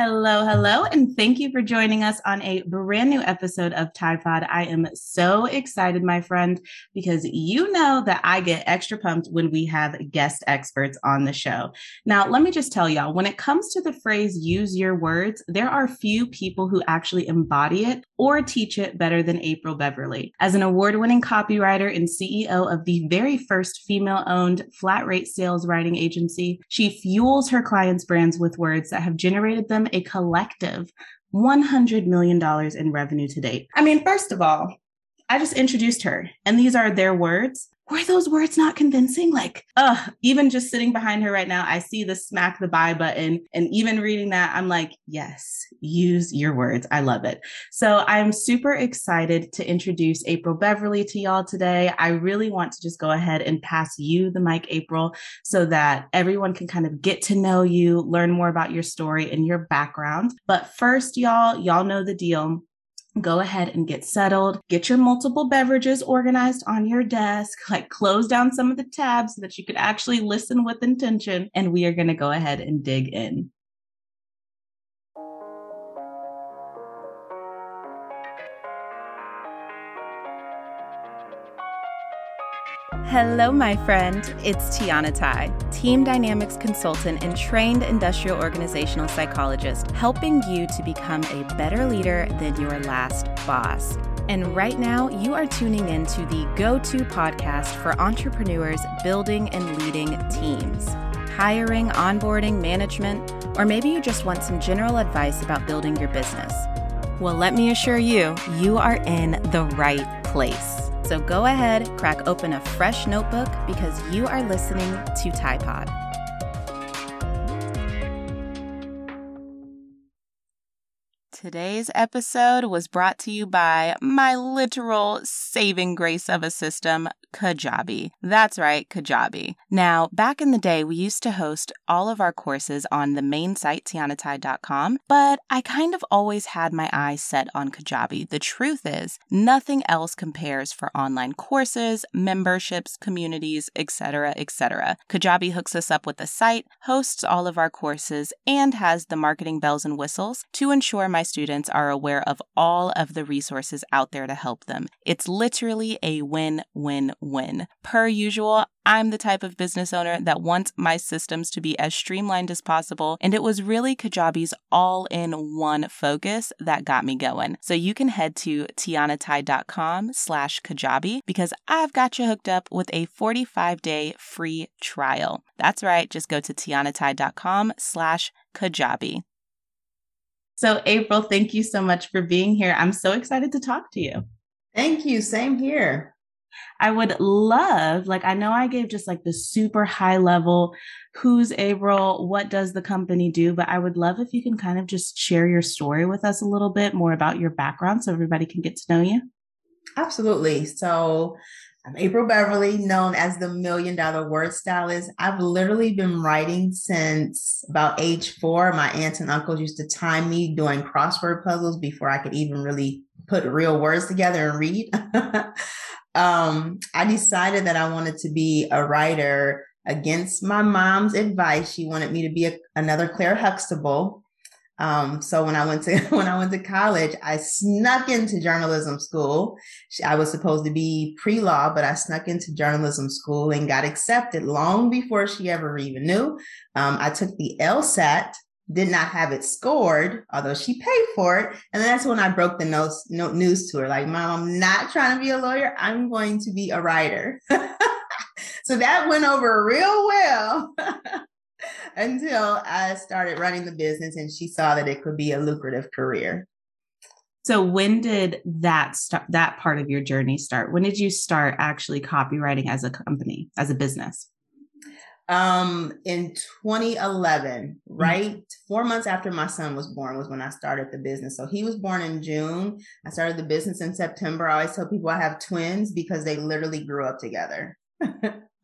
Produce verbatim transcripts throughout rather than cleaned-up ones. Hello, hello, and thank you for joining us on a brand new episode of Tide Pod. I am so excited, my friend, because you know that I get extra pumped when we have guest experts on the show. Now, let me just tell y'all, when it comes to the phrase, use your words, there are few people who actually embody it or teach it better than April Beverly. As an award-winning copywriter and C E O of the very first female-owned flat-rate sales writing agency, she fuels her clients' brands with words that have generated them a collective one hundred million dollars in revenue to date. I mean, first of all, I just introduced her and these are their words. Were those words not convincing? Like, uh, even just sitting behind her right now, I see the smack the buy button. And even reading that, I'm like, yes, use your words. I love it. So I'm super excited to introduce April Beverly to y'all today. I really want to just go ahead and pass you the mic, April, so that everyone can kind of get to know you, learn more about your story and your background. But first, y'all, y'all know the deal. Go ahead and get settled, get your multiple beverages organized on your desk, like close down some of the tabs so that you could actually listen with intention. And we are going to go ahead and dig in. Hello, my friend. It's Tiana Tai, team dynamics consultant and trained industrial organizational psychologist, helping you to become a better leader than your last boss. And right now, you are tuning in to the go-to podcast for entrepreneurs building and leading teams. Hiring, onboarding, management, or maybe you just want some general advice about building your business. Well, let me assure you, you are in the right place. So go ahead, crack open a fresh notebook because you are listening to Tide Pod. Today's episode was brought to you by my literal saving grace of a system, Kajabi. That's right, Kajabi. Now, back in the day, we used to host all of our courses on the main site, tiana tai dot com, but I kind of always had my eyes set on Kajabi. The truth is, nothing else compares for online courses, memberships, communities, et cetera, et cetera. Kajabi hooks us up with a site, hosts all of our courses, and has the marketing bells and whistles to ensure my students are aware of all of the resources out there to help them. It's literally a win-win-win. Per usual, I'm the type of business owner that wants my systems to be as streamlined as possible, and it was really Kajabi's all-in-one focus that got me going. So you can head to tiana tai dot com slash kajabi because I've got you hooked up with a forty-five day free trial. That's right, just go to tiana tai dot com slash kajabi. So April, thank you so much for being here. I'm so excited to talk to you. Thank you. Same here. I would love, like, I know I gave just like the super high level, who's April, what does the company do? But I would love if you can kind of just share your story with us a little bit more about your background so everybody can get to know you. Absolutely. So I'm April Beverly, known as the Million Dollar Word Stylist. I've literally been writing since about age four. My aunts and uncles used to time me doing crossword puzzles before I could even really put real words together and read. um, I decided that I wanted to be a writer against my mom's advice. She wanted me to be a, another Claire Huxtable. Um, so when I went to, when I went to college, I snuck into journalism school. I was supposed to be pre-law, but I snuck into journalism school and got accepted long before she ever even knew. Um, I took the LSAT, did not have it scored, although she paid for it. And that's when I broke the news, no, news to her. Like, Mom, I'm not trying to be a lawyer. I'm going to be a writer. So that went over real well. Until I started running the business and she saw that it could be a lucrative career. So when did that st- that part of your journey start? When did you start actually copywriting as a company, as a business? Um, in twenty eleven, right? Mm-hmm. Four months after my son was born was when I started the business. So he was born in June. I started the business in September. I always tell people I have twins because they literally grew up together.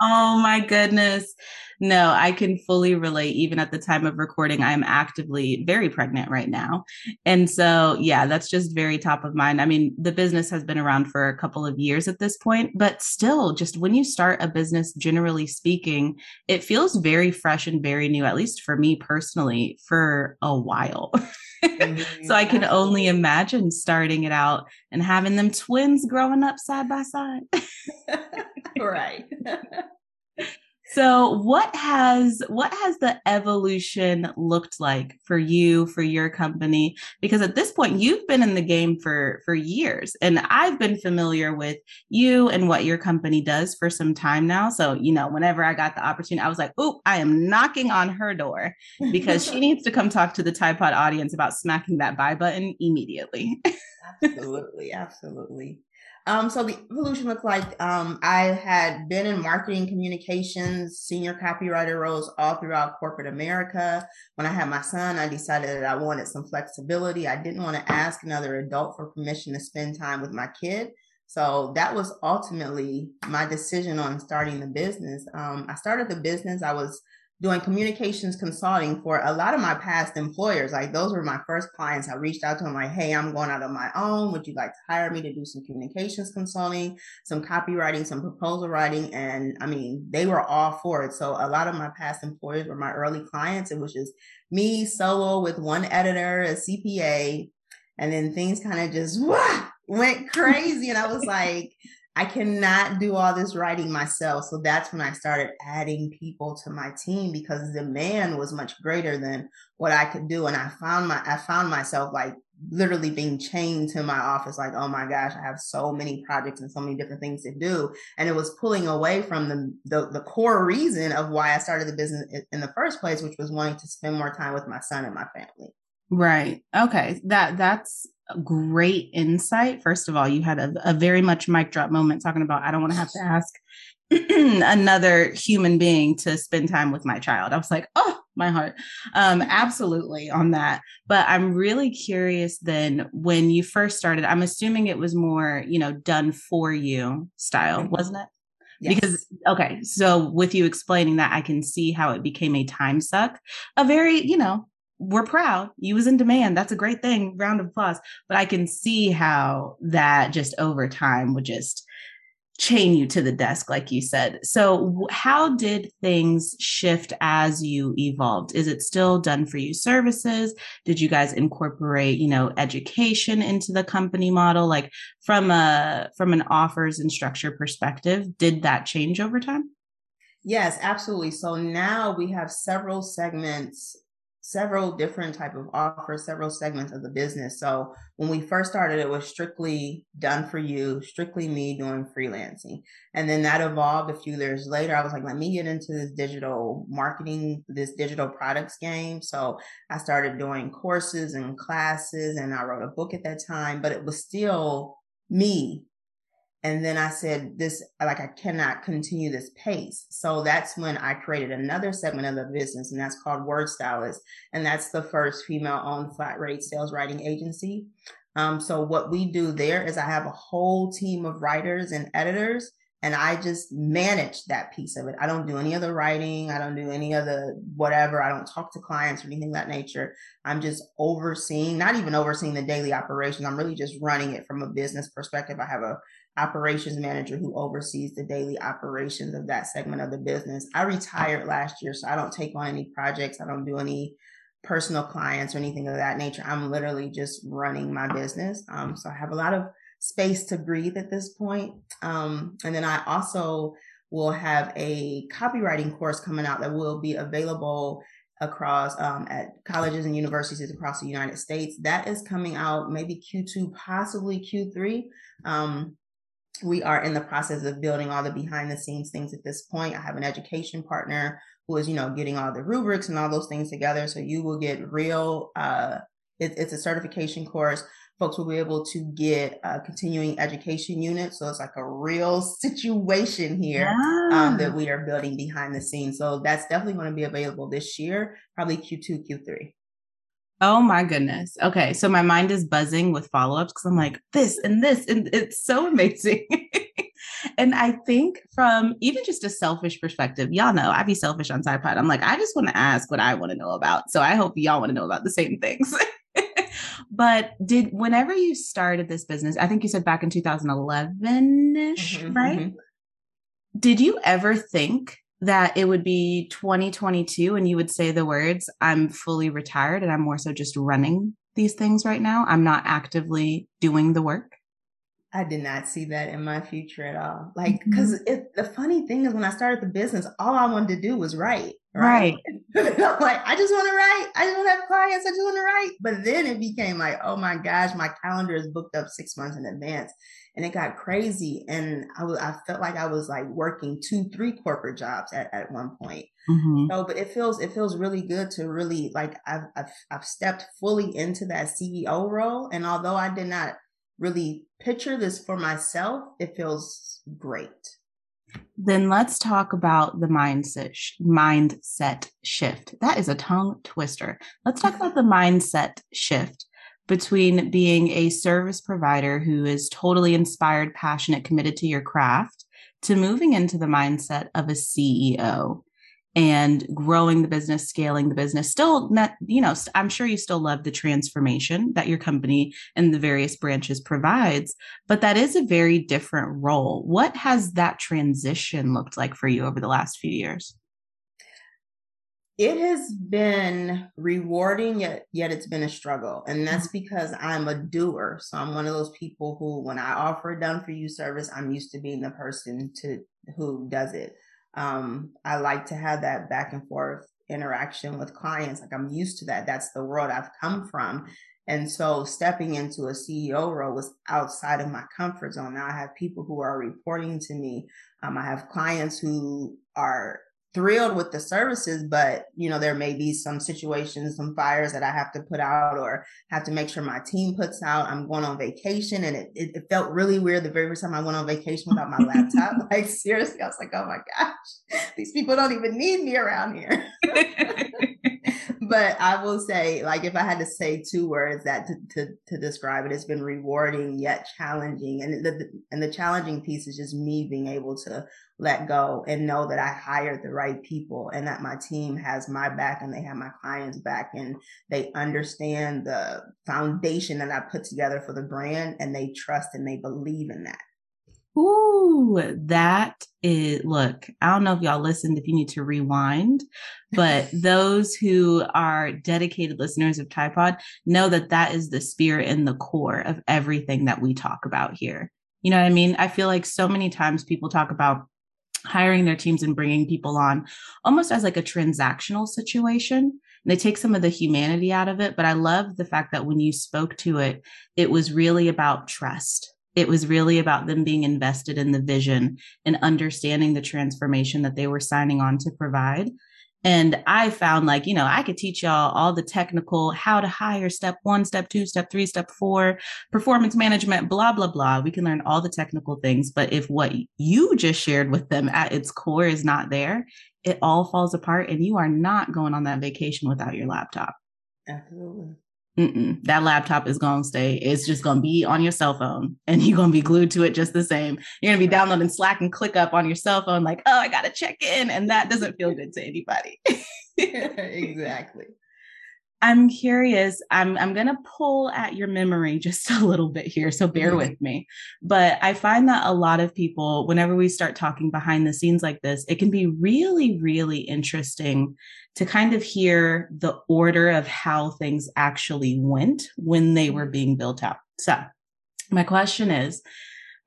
Oh my goodness. No, I can fully relate. Even at the time of recording, I'm actively very pregnant right now. And so, yeah, that's just very top of mind. I mean, the business has been around for a couple of years at this point, but still, just when you start a business, generally speaking, it feels very fresh and very new, at least for me personally, for a while. Mm-hmm. So I can only imagine starting it out and having them twins growing up side by side. Right. So what has what has the evolution looked like for you, for your company? Because at this point, you've been in the game for, for years, and I've been familiar with you and what your company does for some time now. So, you know, whenever I got the opportunity, I was like, oh, I am knocking on her door because she needs to come talk to the Tide Pod audience about smacking that buy button immediately. Absolutely. Absolutely. Um, so the evolution looked like um, I had been in marketing communications, senior copywriter roles all throughout corporate America. When I had my son, I decided that I wanted some flexibility. I didn't want to ask another adult for permission to spend time with my kid. So that was ultimately my decision on starting the business. Um, I started the business. I was doing communications consulting for a lot of my past employers. Like, those were my first clients. I reached out to them like, hey, I'm going out on my own. Would you like to hire me to do some communications consulting, some copywriting, some proposal writing? And I mean, they were all for it. So a lot of my past employers were my early clients. It was just me solo with one editor, a C P A. And then things kind of just wah, went crazy. And I was like, I cannot do all this writing myself. So that's when I started adding people to my team because the demand was much greater than what I could do. And I found my, I found myself like literally being chained to my office. Like, oh my gosh, I have so many projects and so many different things to do. And it was pulling away from the, the, the core reason of why I started the business in the first place, which was wanting to spend more time with my son and my family. Right. Okay. That, that's, great insight. First of all, you had a, a very much mic drop moment talking about, I don't want to have to ask another human being to spend time with my child. I was like, oh, my heart. Um, absolutely on that. But I'm really curious then, when you first started, I'm assuming it was more, you know, done for you style, wasn't it? Yes. Because, okay. So with you explaining that, I can see how it became a time suck, a very, you know, we're proud. You was in demand. That's a great thing. Round of applause. But I can see how that just over time would just chain you to the desk, like you said. So how did things shift as you evolved? Is it still done for you services? Did you guys incorporate, you know, education into the company model? Like from a, from an offers and structure perspective, did that change over time? Yes, absolutely. So now we have several segments several different type of offers, several segments of the business. So when we first started, it was strictly done for you, strictly me doing freelancing. And then that evolved a few years later. I was like, let me get into this digital marketing, this digital products game. So I started doing courses and classes, and I wrote a book at that time, but it was still me. And then I said, this, like, I cannot continue this pace. So that's when I created another segment of the business, and that's called Word Stylist. And that's the first female-owned flat rate sales writing agency. Um, so what we do there is I have a whole team of writers and editors, and I just manage that piece of it. I don't do any other writing. I don't do any other whatever. I don't talk to clients or anything of that nature. I'm just overseeing, not even overseeing the daily operations. I'm really just running it from a business perspective. I have a operations manager who oversees the daily operations of that segment of the business. I retired last year, so I don't take on any projects. I don't do any personal clients or anything of that nature. I'm literally just running my business. Um, so I have a lot of space to breathe at this point. Um, and then I also will have a copywriting course coming out that will be available across um, at colleges and universities across the United States. That is coming out maybe Q two, possibly Q three. Um, we are in the process of building all the behind the scenes things at this point. I have an education partner who is, you know, getting all the rubrics and all those things together. So you will get real, uh, it, it's a certification course. Folks will be able to get a continuing education unit. So it's like a real situation here yeah. um, that we are building behind the scenes. So that's definitely going to be available this year, probably Q two, Q three. Oh my goodness. Okay. So my mind is buzzing with follow-ups because I'm like this and this, and it's so amazing. And I think from even just a selfish perspective, y'all know I be selfish on Tide Pod. I'm like, I just want to ask what I want to know about. So I hope y'all want to know about the same things. But did whenever you started this business, I think you said back in two thousand eleven-ish, mm-hmm, right? Mm-hmm. Did you ever think that it would be twenty twenty-two and you would say the words, I'm fully retired and I'm more so just running these things right now? I'm not actively doing the work. I did not see that in my future at all. Like, because the funny thing is when I started the business, all I wanted to do was write. Right. right. I'm like, I just want to write. I just want to have clients. I just want to write. But then it became like, oh my gosh, my calendar is booked up six months in advance. And it got crazy. And I was, I felt like I was like working two, three corporate jobs at, at one point. Mm-hmm. So, but it feels, it feels really good to really like, I've, I've, I've stepped fully into that C E O role. And although I did not really picture this for myself, it feels great. Then let's talk about the mindset sh- mindset shift. That is a tongue twister. Let's talk about the mindset shift between being a service provider who is totally inspired, passionate, committed to your craft, to moving into the mindset of a C E O and growing the business, scaling the business. Still, not, you know, I'm sure you still love the transformation that your company and the various branches provides, but that is a very different role. What has that transition looked like for you over the last few years? It has been rewarding, yet, yet it's been a struggle. And that's because I'm a doer. So I'm one of those people who, when I offer a done for you service, I'm used to being the person to who does it. Um, I like to have that back and forth interaction with clients. Like I'm used to that. That's the world I've come from. And so stepping into a C E O role was outside of my comfort zone. Now I have people who are reporting to me. Um, I have clients who are thrilled with the services, but you know, there may be some situations, some fires that I have to put out or have to make sure my team puts out. I'm going on vacation. And it, it, it felt really weird the very first time I went on vacation without my laptop. Like seriously, I was like, oh my gosh, these people don't even need me around here. But I will say, like, if I had to say two words that to, to, to describe it, it's been rewarding yet challenging. And the, and the challenging piece is just me being able to let go and know that I hired the right people and that my team has my back and they have my clients' back and they understand the foundation that I put together for the brand and they trust and they believe in that. Ooh, that is, look, I don't know if y'all listened, if you need to rewind, but those who are dedicated listeners of Tide Pod know that that is the spirit and the core of everything that we talk about here. You know what I mean? I feel like so many times people talk about hiring their teams and bringing people on almost as like a transactional situation. They take some of the humanity out of it, but I love the fact that when you spoke to it, it was really about trust. It was really about them being invested in the vision and understanding the transformation that they were signing on to provide. And I found like, you know, I could teach y'all all the technical, how to hire step one, step two, step three, step four, performance management, blah, blah, blah. We can learn all the technical things. But if what you just shared with them at its core is not there, it all falls apart and you are not going on that vacation without your laptop. Absolutely. Mm-mm, that laptop is going to stay. It's just going to be on your cell phone and you're going to be glued to it just the same. You're going to be downloading Slack and ClickUp on your cell phone like, oh, I got to check in. And that doesn't feel good to anybody. Exactly. I'm curious. I'm I'm going to pull at your memory just a little bit here. So bear mm-hmm. with me. But I find that a lot of people, whenever we start talking behind the scenes like this, it can be really, really interesting to kind of hear the order of how things actually went when they were being built out. So my question is,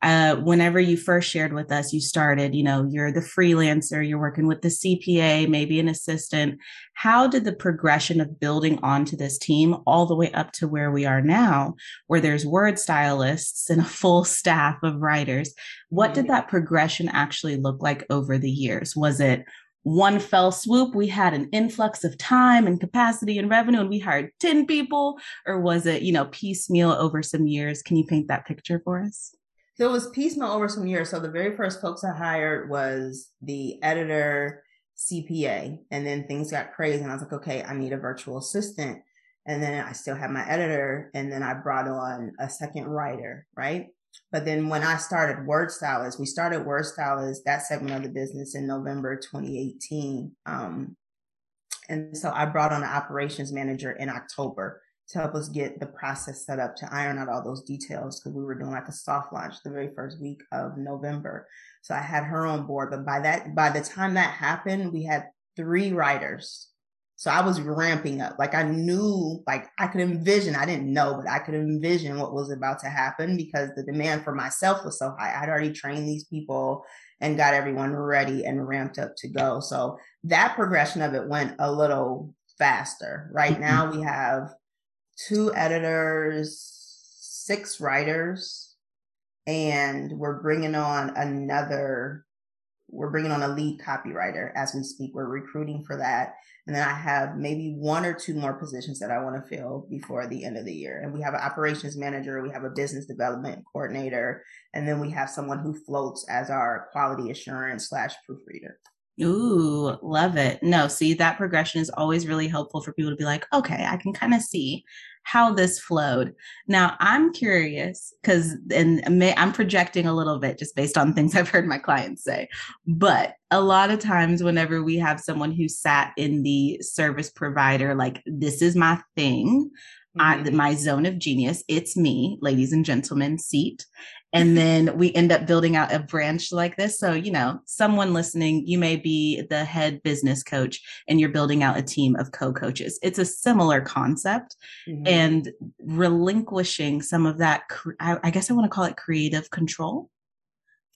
Uh, whenever you first shared with us, you started, you know, you're the freelancer, you're working with the C P A, maybe an assistant. How did the progression of building onto this team all the way up to where we are now, where there's word stylists and a full staff of writers, what did that progression actually look like over the years? Was it one fell swoop, we had an influx of time and capacity and revenue and we hired ten people? Or was it, you know, piecemeal over some years? Can you paint that picture for us? So it was piecemeal over some years. So the very first folks I hired was the editor, C P A, and then things got crazy. And I was like, okay, I need a virtual assistant. And then I still had my editor. And then I brought on a second writer, right? But then when I started Word Stylist, we started Word Stylist, that segment of the business, in November twenty eighteen. Um, and so I brought on an operations manager in October to help us get the process set up, to iron out all those details, because we were doing like a soft launch the very first week of November. So I had her on board. But by that, by the time that happened, we had three writers. So I was ramping up. Like I knew, like I could envision, I didn't know, but I could envision what was about to happen because the demand for myself was so high. I'd already trained these people and got everyone ready and ramped up to go. So that progression of it went a little faster. Right now we have two editors, six writers, and we're bringing on another We're bringing on a lead copywriter as we speak. We're recruiting for that. And then I have maybe one or two more positions that I want to fill before the end of the year. And we have an operations manager. We have a business development coordinator. And then we have someone who floats as our quality assurance slash proofreader. Ooh, love it. No, see, that progression is always really helpful for people to be like, okay, I can kind of see how this flowed. Now I'm curious because, and may, I'm projecting a little bit just based on things I've heard my clients say, but a lot of times whenever we have someone who sat in the service provider, like this is my thing, mm-hmm. I, my zone of genius, it's me, ladies and gentlemen, seat. And then we end up building out a branch like this. So, you know, someone listening, you may be the head business coach and you're building out a team of co-coaches. It's a similar concept. Mm-hmm. And relinquishing some of that, cre- I, I guess I want to call it creative control,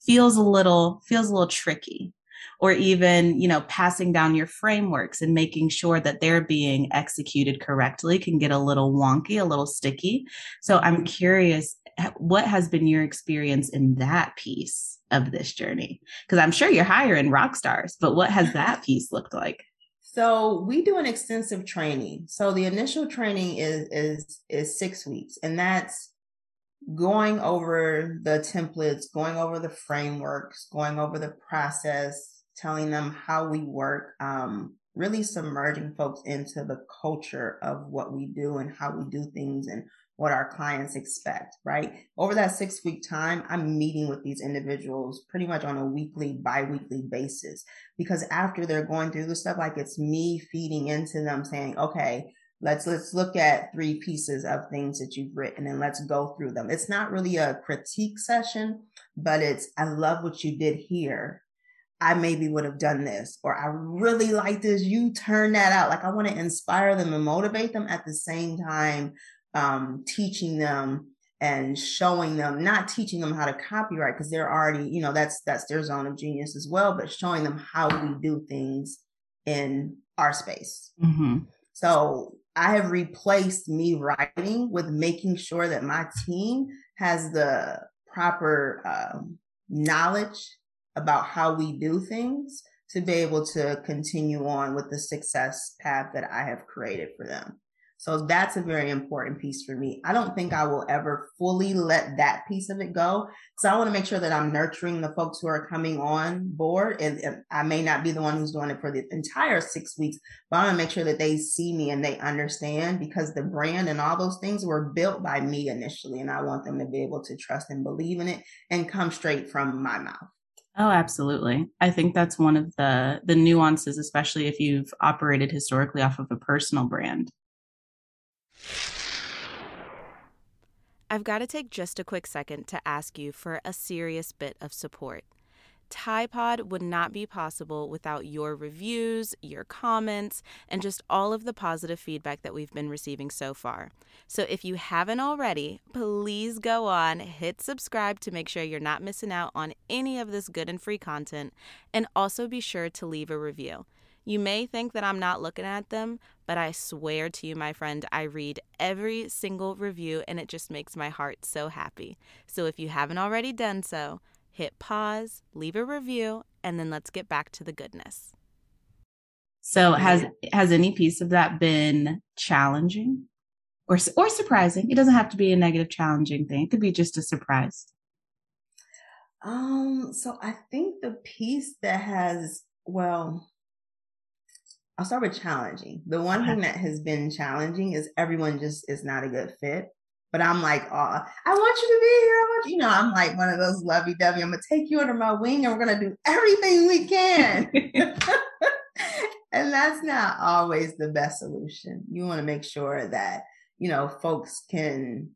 feels a little, feels a little tricky. Or even, you know, passing down your frameworks and making sure that they're being executed correctly can get a little wonky, a little sticky. So I'm curious, what has been your experience in that piece of this journey? Because I'm sure you're hiring rock stars, but what has that piece looked like? So we do an extensive training. So the initial training is is is six weeks, and that's going over the templates, going over the frameworks, going over the process, telling them how we work, um, really submerging folks into the culture of what we do and how we do things and what our clients expect, right? Over that six week time, I'm meeting with these individuals pretty much on a weekly, bi-weekly basis, because after they're going through the stuff, like it's me feeding into them saying, okay, Let's let's look at three pieces of things that you've written and let's go through them. It's not really a critique session, but it's, I love what you did here. I maybe would have done this, or I really like this. You turn that out. Like I want to inspire them and motivate them at the same time, um, teaching them and showing them, not teaching them how to copyright because they're already, you know, that's that's their zone of genius as well, but showing them how we do things in our space. Mm-hmm. So I have replaced me writing with making sure that my team has the proper um, knowledge about how we do things to be able to continue on with the success path that I have created for them. So that's a very important piece for me. I don't think I will ever fully let that piece of it go. So I want to make sure that I'm nurturing the folks who are coming on board. And, and I may not be the one who's doing it for the entire six weeks, but I want to make sure that they see me and they understand, because the brand and all those things were built by me initially. And I want them to be able to trust and believe in it and come straight from my mouth. Oh, absolutely. I think that's one of the, the nuances, especially if you've operated historically off of a personal brand. I've got to take just a quick second to ask you for a serious bit of support. Tide Pod would not be possible without your reviews, your comments, and just all of the positive feedback that we've been receiving so far. So if you haven't already, please go on, hit subscribe to make sure you're not missing out on any of this good and free content, and also be sure to leave a review. You may think that I'm not looking at them, but I swear to you, my friend, I read every single review and it just makes my heart so happy. So if you haven't already done so, hit pause, leave a review, and then let's get back to the goodness. So has has any piece of that been challenging or or surprising? It doesn't have to be a negative challenging thing. It could be just a surprise. Um, so I think the piece that has, well... I'll start with challenging. The one thing that has been challenging is everyone just is not a good fit. But I'm like, oh, I want you to be here. I want you, you know, I'm like one of those lovey-dovey. I'm going to take you under my wing and we're going to do everything we can. And that's not always the best solution. You want to make sure that, you know, folks can,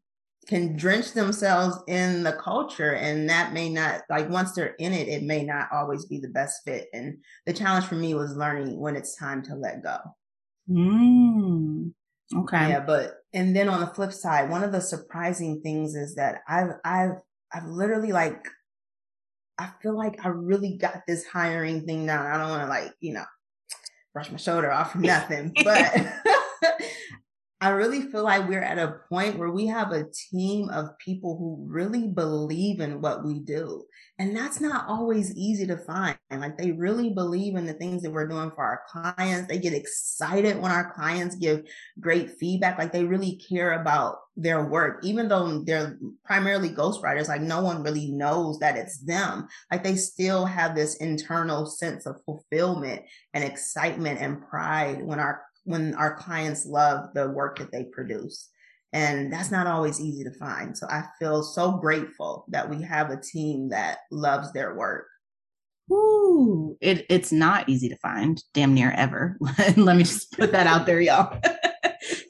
can drench themselves in the culture. And that may not, like once they're in it, it may not always be the best fit. And the challenge for me was learning when it's time to let go. Mm. Okay. Yeah, but and then on the flip side, one of the surprising things is that I've I've I've literally like I feel like I really got this hiring thing down. I don't want to like, you know, brush my shoulder off for nothing, but I really feel like we're at a point where we have a team of people who really believe in what we do. And that's not always easy to find. Like they really believe in the things that we're doing for our clients. They get excited when our clients give great feedback. Like they really care about their work, even though they're primarily ghostwriters, like no one really knows that it's them. Like they still have this internal sense of fulfillment and excitement and pride when our when our clients love the work that they produce. And that's not always easy to find. So I feel so grateful that we have a team that loves their work. Ooh, it, it's not easy to find, damn near ever. Let me just put that out there, y'all.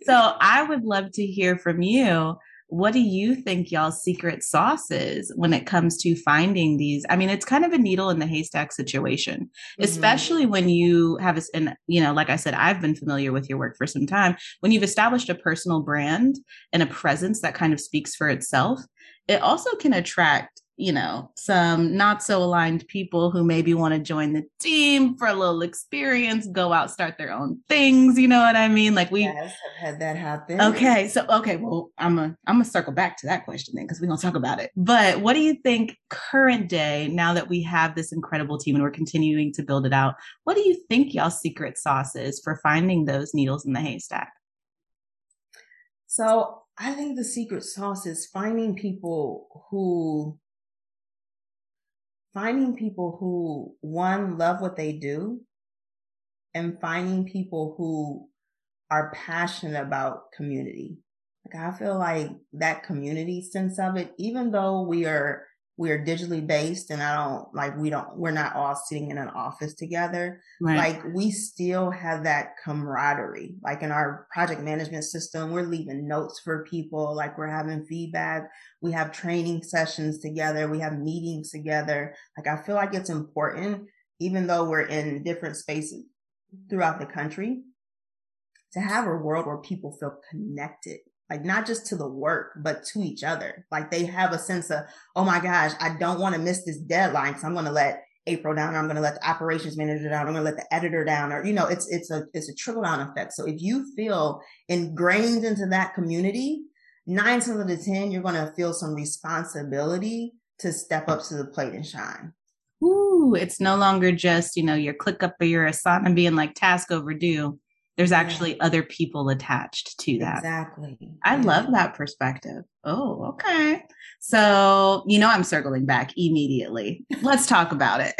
So I would love to hear from you. What do you think y'all's secret sauce is when it comes to finding these? I mean, it's kind of a needle in the haystack situation, mm-hmm. especially when you have, and you know, like I said, I've been familiar with your work for some time. When you've established a personal brand and a presence that kind of speaks for itself, it also can attract, you know, some not so aligned people who maybe want to join the team for a little experience, go out, start their own things. You know what I mean? Like we yes, I've had that happen. Okay. So, okay. Well, I'm a, I'm gonna circle back to that question then, cause we're going to talk about it, but what do you think current day, now that we have this incredible team and we're continuing to build it out, what do you think y'all's secret sauce is for finding those needles in the haystack? So I think the secret sauce is finding people who Finding people who, one, love what they do, and finding people who are passionate about community. Like I feel like that community sense of it, even though we are we are digitally based, and I don't like we don't we're not all sitting in an office together. Right. Like we still have that camaraderie. Like in our project management system, we're leaving notes for people. Like we're having feedback. We have training sessions together. We have meetings together. Like, I feel like it's important, even though we're in different spaces throughout the country, to have a world where people feel connected, like not just to the work, but to each other. Like they have a sense of, oh my gosh, I don't want to miss this deadline because I'm going to let April down, or I'm going to let the operations manager down, or I'm going to let the editor down, or, you know, it's, it's a, it's a trickle down effect. So if you feel ingrained into that community, nine times out of ten, you're going to feel some responsibility to step up to the plate and shine. Ooh, it's no longer just, you know, your ClickUp or your Asana being like task overdue. There's actually yeah. other people attached to that. Exactly. I yeah. love that perspective. Oh, okay. So, you know, I'm circling back immediately. Let's talk about it.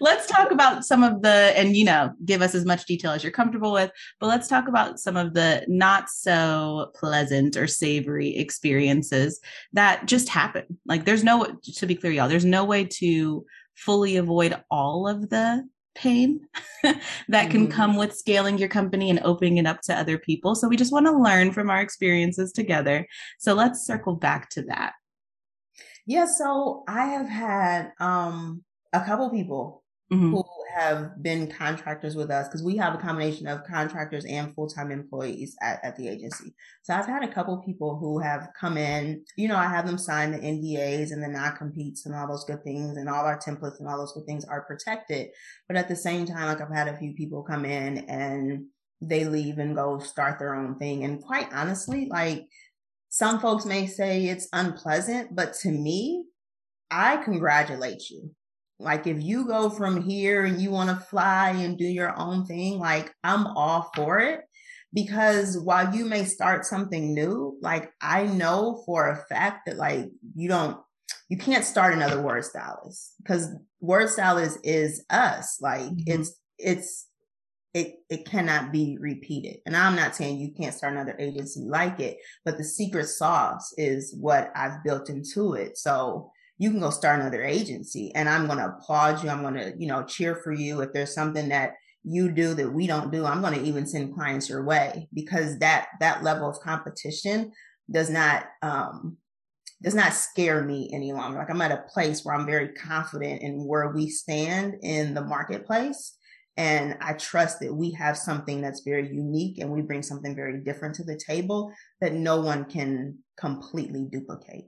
Let's talk about some of the, and, you know, give us as much detail as you're comfortable with, but let's talk about some of the not so pleasant or savory experiences that just happen. Like there's no, to be clear, y'all, there's no way to fully avoid all of the pain that can mm-hmm. come with scaling your company and opening it up to other people. So we just want to learn from our experiences together. So let's circle back to that. Yeah. So I have had um, a couple people mm-hmm. who have been contractors with us because we have a combination of contractors and full-time employees at, at the agency. So I've had a couple people who have come in, you know, I have them sign the N D As and the non-competes and all those good things, and all our templates and all those good things are protected. But at the same time, like I've had a few people come in and they leave and go start their own thing. And quite honestly, like some folks may say it's unpleasant, but to me, I congratulate you. Like if you go from here and you want to fly and do your own thing, like I'm all for it, because while you may start something new, like I know for a fact that like you don't, you can't start another Word Stylist, because Word Stylist is us. Like mm-hmm. it's, it's, It, it cannot be repeated. And I'm not saying you can't start another agency like it, but the secret sauce is what I've built into it. So you can go start another agency and I'm going to applaud you. I'm going to, you know, cheer for you. If there's something that you do that we don't do, I'm going to even send clients your way, because that, that level of competition does not, um, does not scare me any longer. Like, I'm at a place where I'm very confident in where we stand in the marketplace. And I trust that we have something that's very unique and we bring something very different to the table that no one can completely duplicate.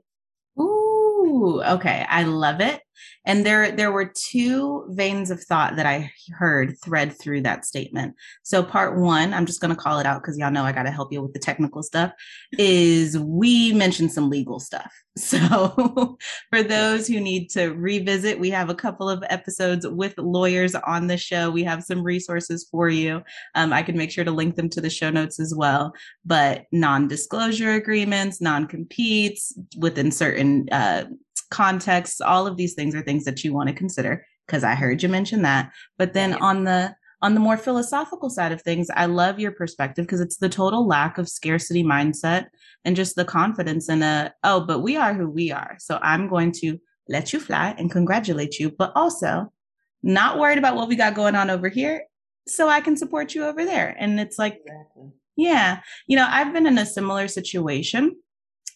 Ooh, okay. I love it. And there, there were two veins of thought that I heard thread through that statement. So part one, I'm just going to call it out because y'all know I got to help you with the technical stuff, is we mentioned some legal stuff. So for those who need to revisit, we have a couple of episodes with lawyers on the show. We have some resources for you. Um, I can make sure to link them to the show notes as well. But non-disclosure agreements, non-competes within certain uh contexts, all of these things are things that you want to consider, because I heard you mention that. But then on the on the more philosophical side of things, I love your perspective, because it's the total lack of scarcity mindset and just the confidence in a, oh, but we are who we are. So I'm going to let you fly and congratulate you, but also not worried about what we got going on over here so I can support you over there. And it's like, exactly. Yeah, you know, I've been in a similar situation.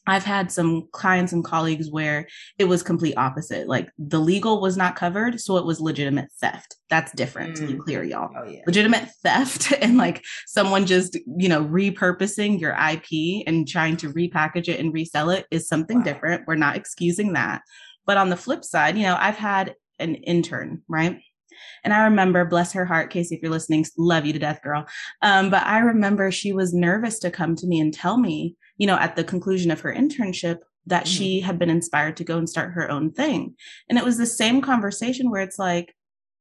I've had some clients and colleagues where it was complete opposite. Like, the legal was not covered, so it was legitimate theft. That's different, mm. to be clear, y'all. Oh, yeah. Legitimate theft and like someone just, you know, repurposing your I P and trying to repackage it and resell it is something wow. different. We're not excusing that. But on the flip side, you know, I've had an intern, right? And I remember, bless her heart, Casey, if you're listening, love you to death, girl. Um, but I remember she was nervous to come to me and tell me, you know, at the conclusion of her internship, that mm-hmm. she had been inspired to go and start her own thing. And it was the same conversation where it's like,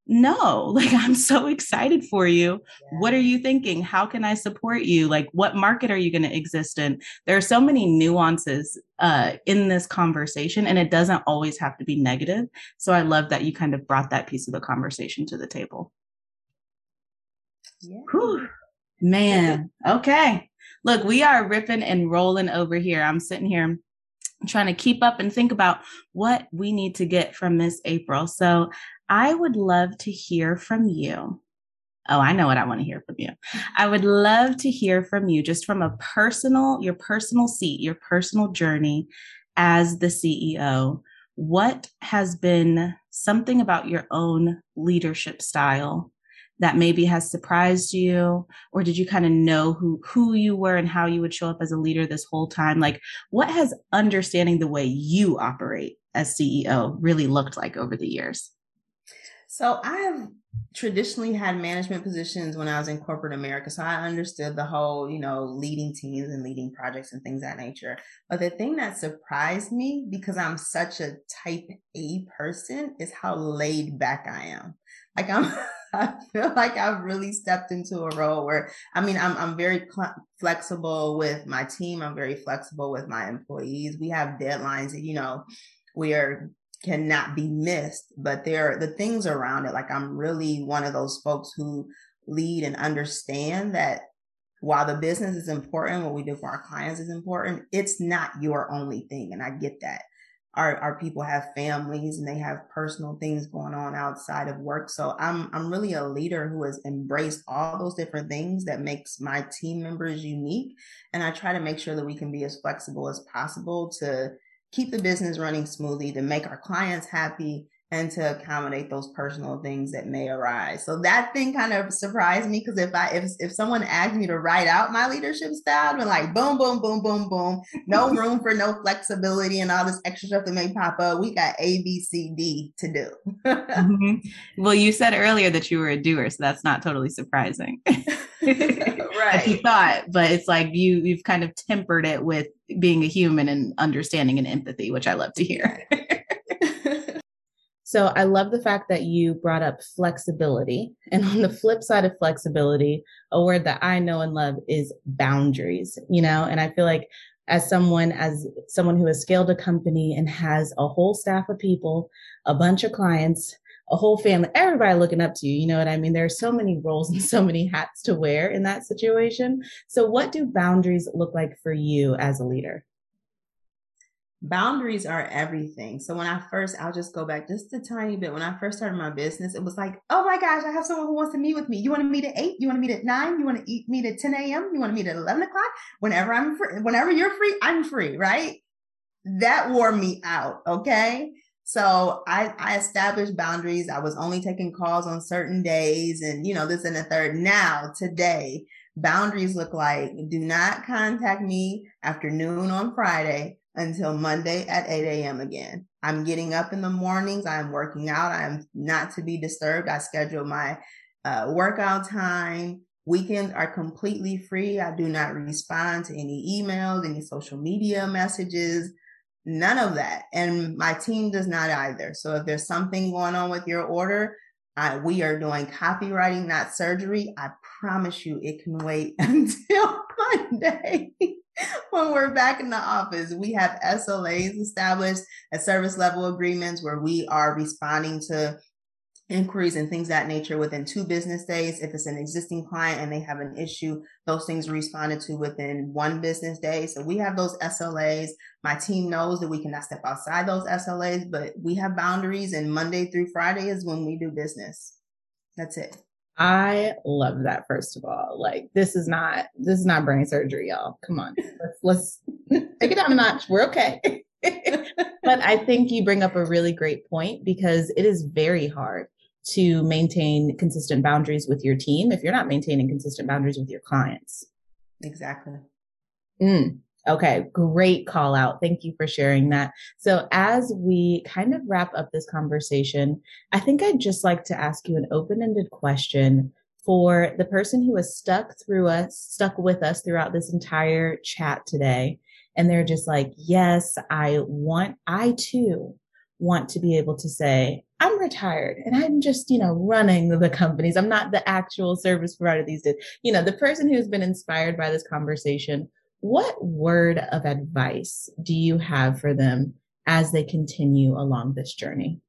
no, like, I'm so excited for you. Yeah. What are you thinking? How can I support you? Like, what market are you going to exist in? There are so many nuances uh, in this conversation, and it doesn't always have to be negative. So I love that you kind of brought that piece of the conversation to the table. Yeah. Whew. Man. Okay. Look, we are ripping and rolling over here. I'm sitting here trying to keep up and think about what we need to get from Miss April. So I would love to hear from you. Oh, I know what I want to hear from you. I would love to hear from you just from a personal, your personal seat, your personal journey as the C E O. What has been something about your own leadership style that maybe has surprised you? Or did you kind of know who, who you were and how you would show up as a leader this whole time? Like, what has understanding the way you operate as C E O really looked like over the years? So I have traditionally had management positions when I was in corporate America. So I understood the whole, you know, leading teams and leading projects and things of that nature. But the thing that surprised me, because I'm such a type A person, is how laid back I am. Like, I'm, I feel like I've really stepped into a role where, I mean, I'm I'm very cl- flexible with my team. I'm very flexible with my employees. We have deadlines that, you know, we are cannot be missed, but there are the things around it. Like, I'm really one of those folks who lead and understand that while the business is important, what we do for our clients is important. It's not your only thing. And I get that. Our, our people have families and they have personal things going on outside of work. So I'm, I'm really a leader who has embraced all those different things that makes my team members unique. And I try to make sure that we can be as flexible as possible to keep the business running smoothly, to make our clients happy, and to accommodate those personal things that may arise. So that thing kind of surprised me, because if I if if someone asked me to write out my leadership style, I'd be like, boom, boom, boom, boom, boom. No room for no flexibility and all this extra stuff that may pop up. We got A, B, C, D to do. Mm-hmm. Well, you said earlier that you were a doer, so that's not totally surprising. Right. You thought, but it's like you you've kind of tempered it with being a human and understanding and empathy, which I love to hear. So I love the fact that you brought up flexibility. And on the flip side of flexibility, a word that I know and love is boundaries, you know, and I feel like as someone, as someone who has scaled a company and has a whole staff of people, a bunch of clients, a whole family, everybody looking up to you. You know what I mean? There are so many roles and so many hats to wear in that situation. So what do boundaries look like for you as a leader? Boundaries are everything. So when I first, I'll just go back just a tiny bit. When I first started my business, it was like, oh my gosh, I have someone who wants to meet with me. You want to meet at eight? You want to meet at nine? You want to eat, meet at ten a.m.? You want to meet at eleven o'clock? Whenever I'm free, whenever you're free, I'm free, right? That wore me out, okay? So I, I established boundaries. I was only taking calls on certain days and, you know, this and the third. Now, today, boundaries look like, do not contact me after noon on Friday until Monday at eight a.m. again. I'm getting up in the mornings. I'm working out. I'm not to be disturbed. I schedule my uh, workout time. Weekends are completely free. I do not respond to any emails, any social media messages, none of that. And my team does not either. So if there's something going on with your order, I, we are doing copywriting, not surgery. I promise you it can wait until Monday. When we're back in the office, we have S L As established at service level agreements where we are responding to inquiries and things of that nature within two business days. If it's an existing client and they have an issue, those things responded to within one business day. So we have those S L As. My team knows that we cannot step outside those S L As, but we have boundaries, and Monday through Friday is when we do business. That's it. I love that. First of all, like, this is not, this is not brain surgery, y'all. Come on. Let's, let's take it down a notch. We're okay. But I think you bring up a really great point, because it is very hard to maintain consistent boundaries with your team if you're not maintaining consistent boundaries with your clients. Exactly. Mm. Okay, great call out. Thank you for sharing that. So as we kind of wrap up this conversation, I think I'd just like to ask you an open-ended question for the person who is stuck through us, stuck with us throughout this entire chat today. And they're just like, yes, I want, I too want to be able to say, I'm retired and I'm just, you know, running the companies. I'm not the actual service provider these days. You know, the person who's been inspired by this conversation, what word of advice do you have for them as they continue along this journey?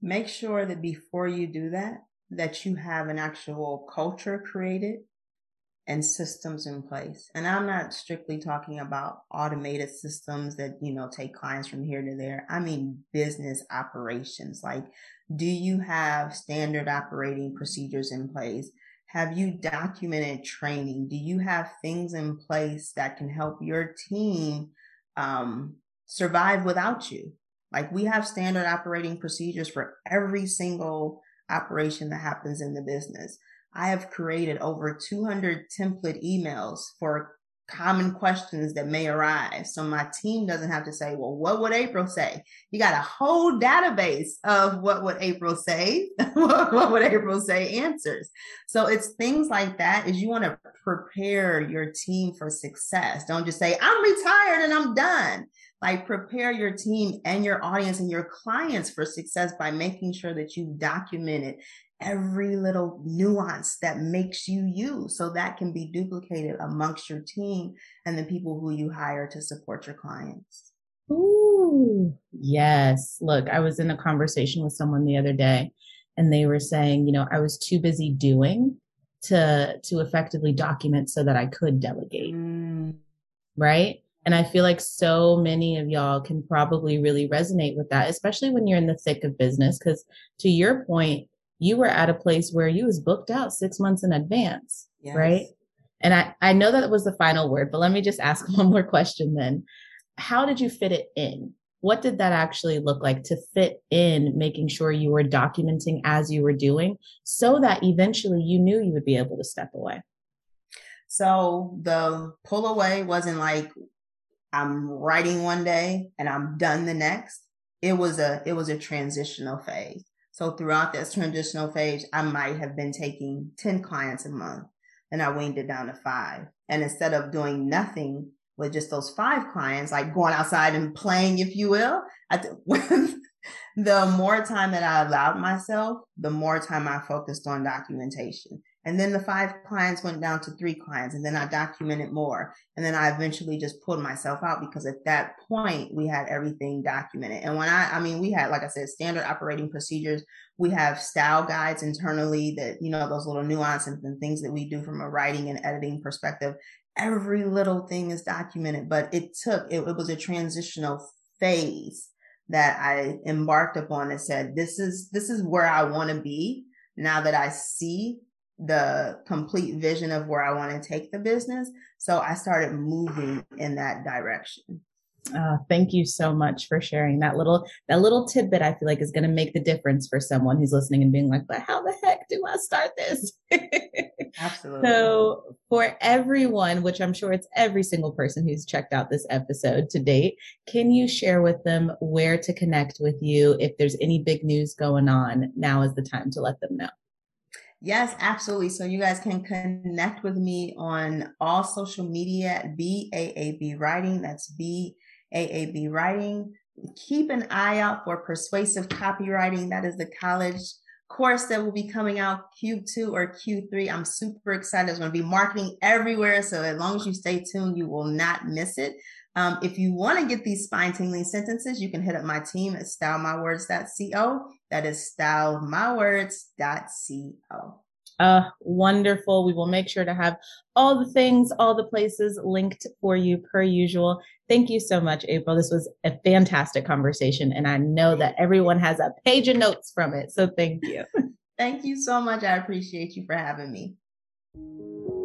Make sure that before you do that, that you have an actual culture created and systems in place. And I'm not strictly talking about automated systems that, you know, take clients from here to there. I mean, business operations. Like, do you have standard operating procedures in place? Have you documented training? Do you have things in place that can help your team um, survive without you? Like, we have standard operating procedures for every single operation that happens in the business. I have created over two hundred template emails for common questions that may arise. So my team doesn't have to say, well, what would April say? You got a whole database of what would April say, what would April say answers. So it's things like that. Is you want to prepare your team for success. Don't just say, I'm retired and I'm done. Like, prepare your team and your audience and your clients for success by making sure that you document it. Every little nuance that makes you you, so that can be duplicated amongst your team and the people who you hire to support your clients. Ooh, yes. Look, I was in a conversation with someone the other day, and they were saying, you know, I was too busy doing to to effectively document so that I could delegate, mm. right? And I feel like so many of y'all can probably really resonate with that, especially when you're in the thick of business. Because to your point, you were at a place where you was booked out six months in advance, yes. right? And I, I know that was the final word, but let me just ask one more question then. How did you fit it in? What did that actually look like to fit in, making sure you were documenting as you were doing so that eventually you knew you would be able to step away? So the pull away wasn't like I'm writing one day and I'm done the next. It was a, it was a transitional phase. So throughout this transitional phase, I might have been taking ten clients a month, and I weaned it down to five. And instead of doing nothing with just those five clients, like going outside and playing, if you will, I th- the more time that I allowed myself, the more time I focused on documentation. And then the five clients went down to three clients, and then I documented more. And then I eventually just pulled myself out, because at that point we had everything documented. And when I, I mean, we had, like I said, standard operating procedures. We have style guides internally that, you know, those little nuances and things that we do from a writing and editing perspective. Every little thing is documented, but it took, it, it was a transitional phase that I embarked upon and said, this is, this is where I want to be now that I see the complete vision of where I want to take the business. So I started moving in that direction. Uh, thank you so much for sharing that little, that little tidbit. I feel like is going to make the difference for someone who's listening and being like, but how the heck do I start this? Absolutely. So for everyone, which I'm sure it's every single person who's checked out this episode to date, can you share with them where to connect with you? If there's any big news going on, now is the time to let them know. Yes, absolutely. So you guys can connect with me on all social media at B A A B Writing. That's B A A B Writing. Keep an eye out for Persuasive Copywriting. That is the college course that will be coming out Q two or Q three. I'm super excited. It's going to be marketing everywhere. So as long as you stay tuned, you will not miss it. Um, if you want to get these spine-tingling sentences, you can hit up my team at style my words dot co. That is style my words dot co. Uh, wonderful. We will make sure to have all the things, all the places linked for you per usual. Thank you so much, April. This was a fantastic conversation, and I know that everyone has a page of notes from it. So thank you. Thank you so much. I appreciate you for having me.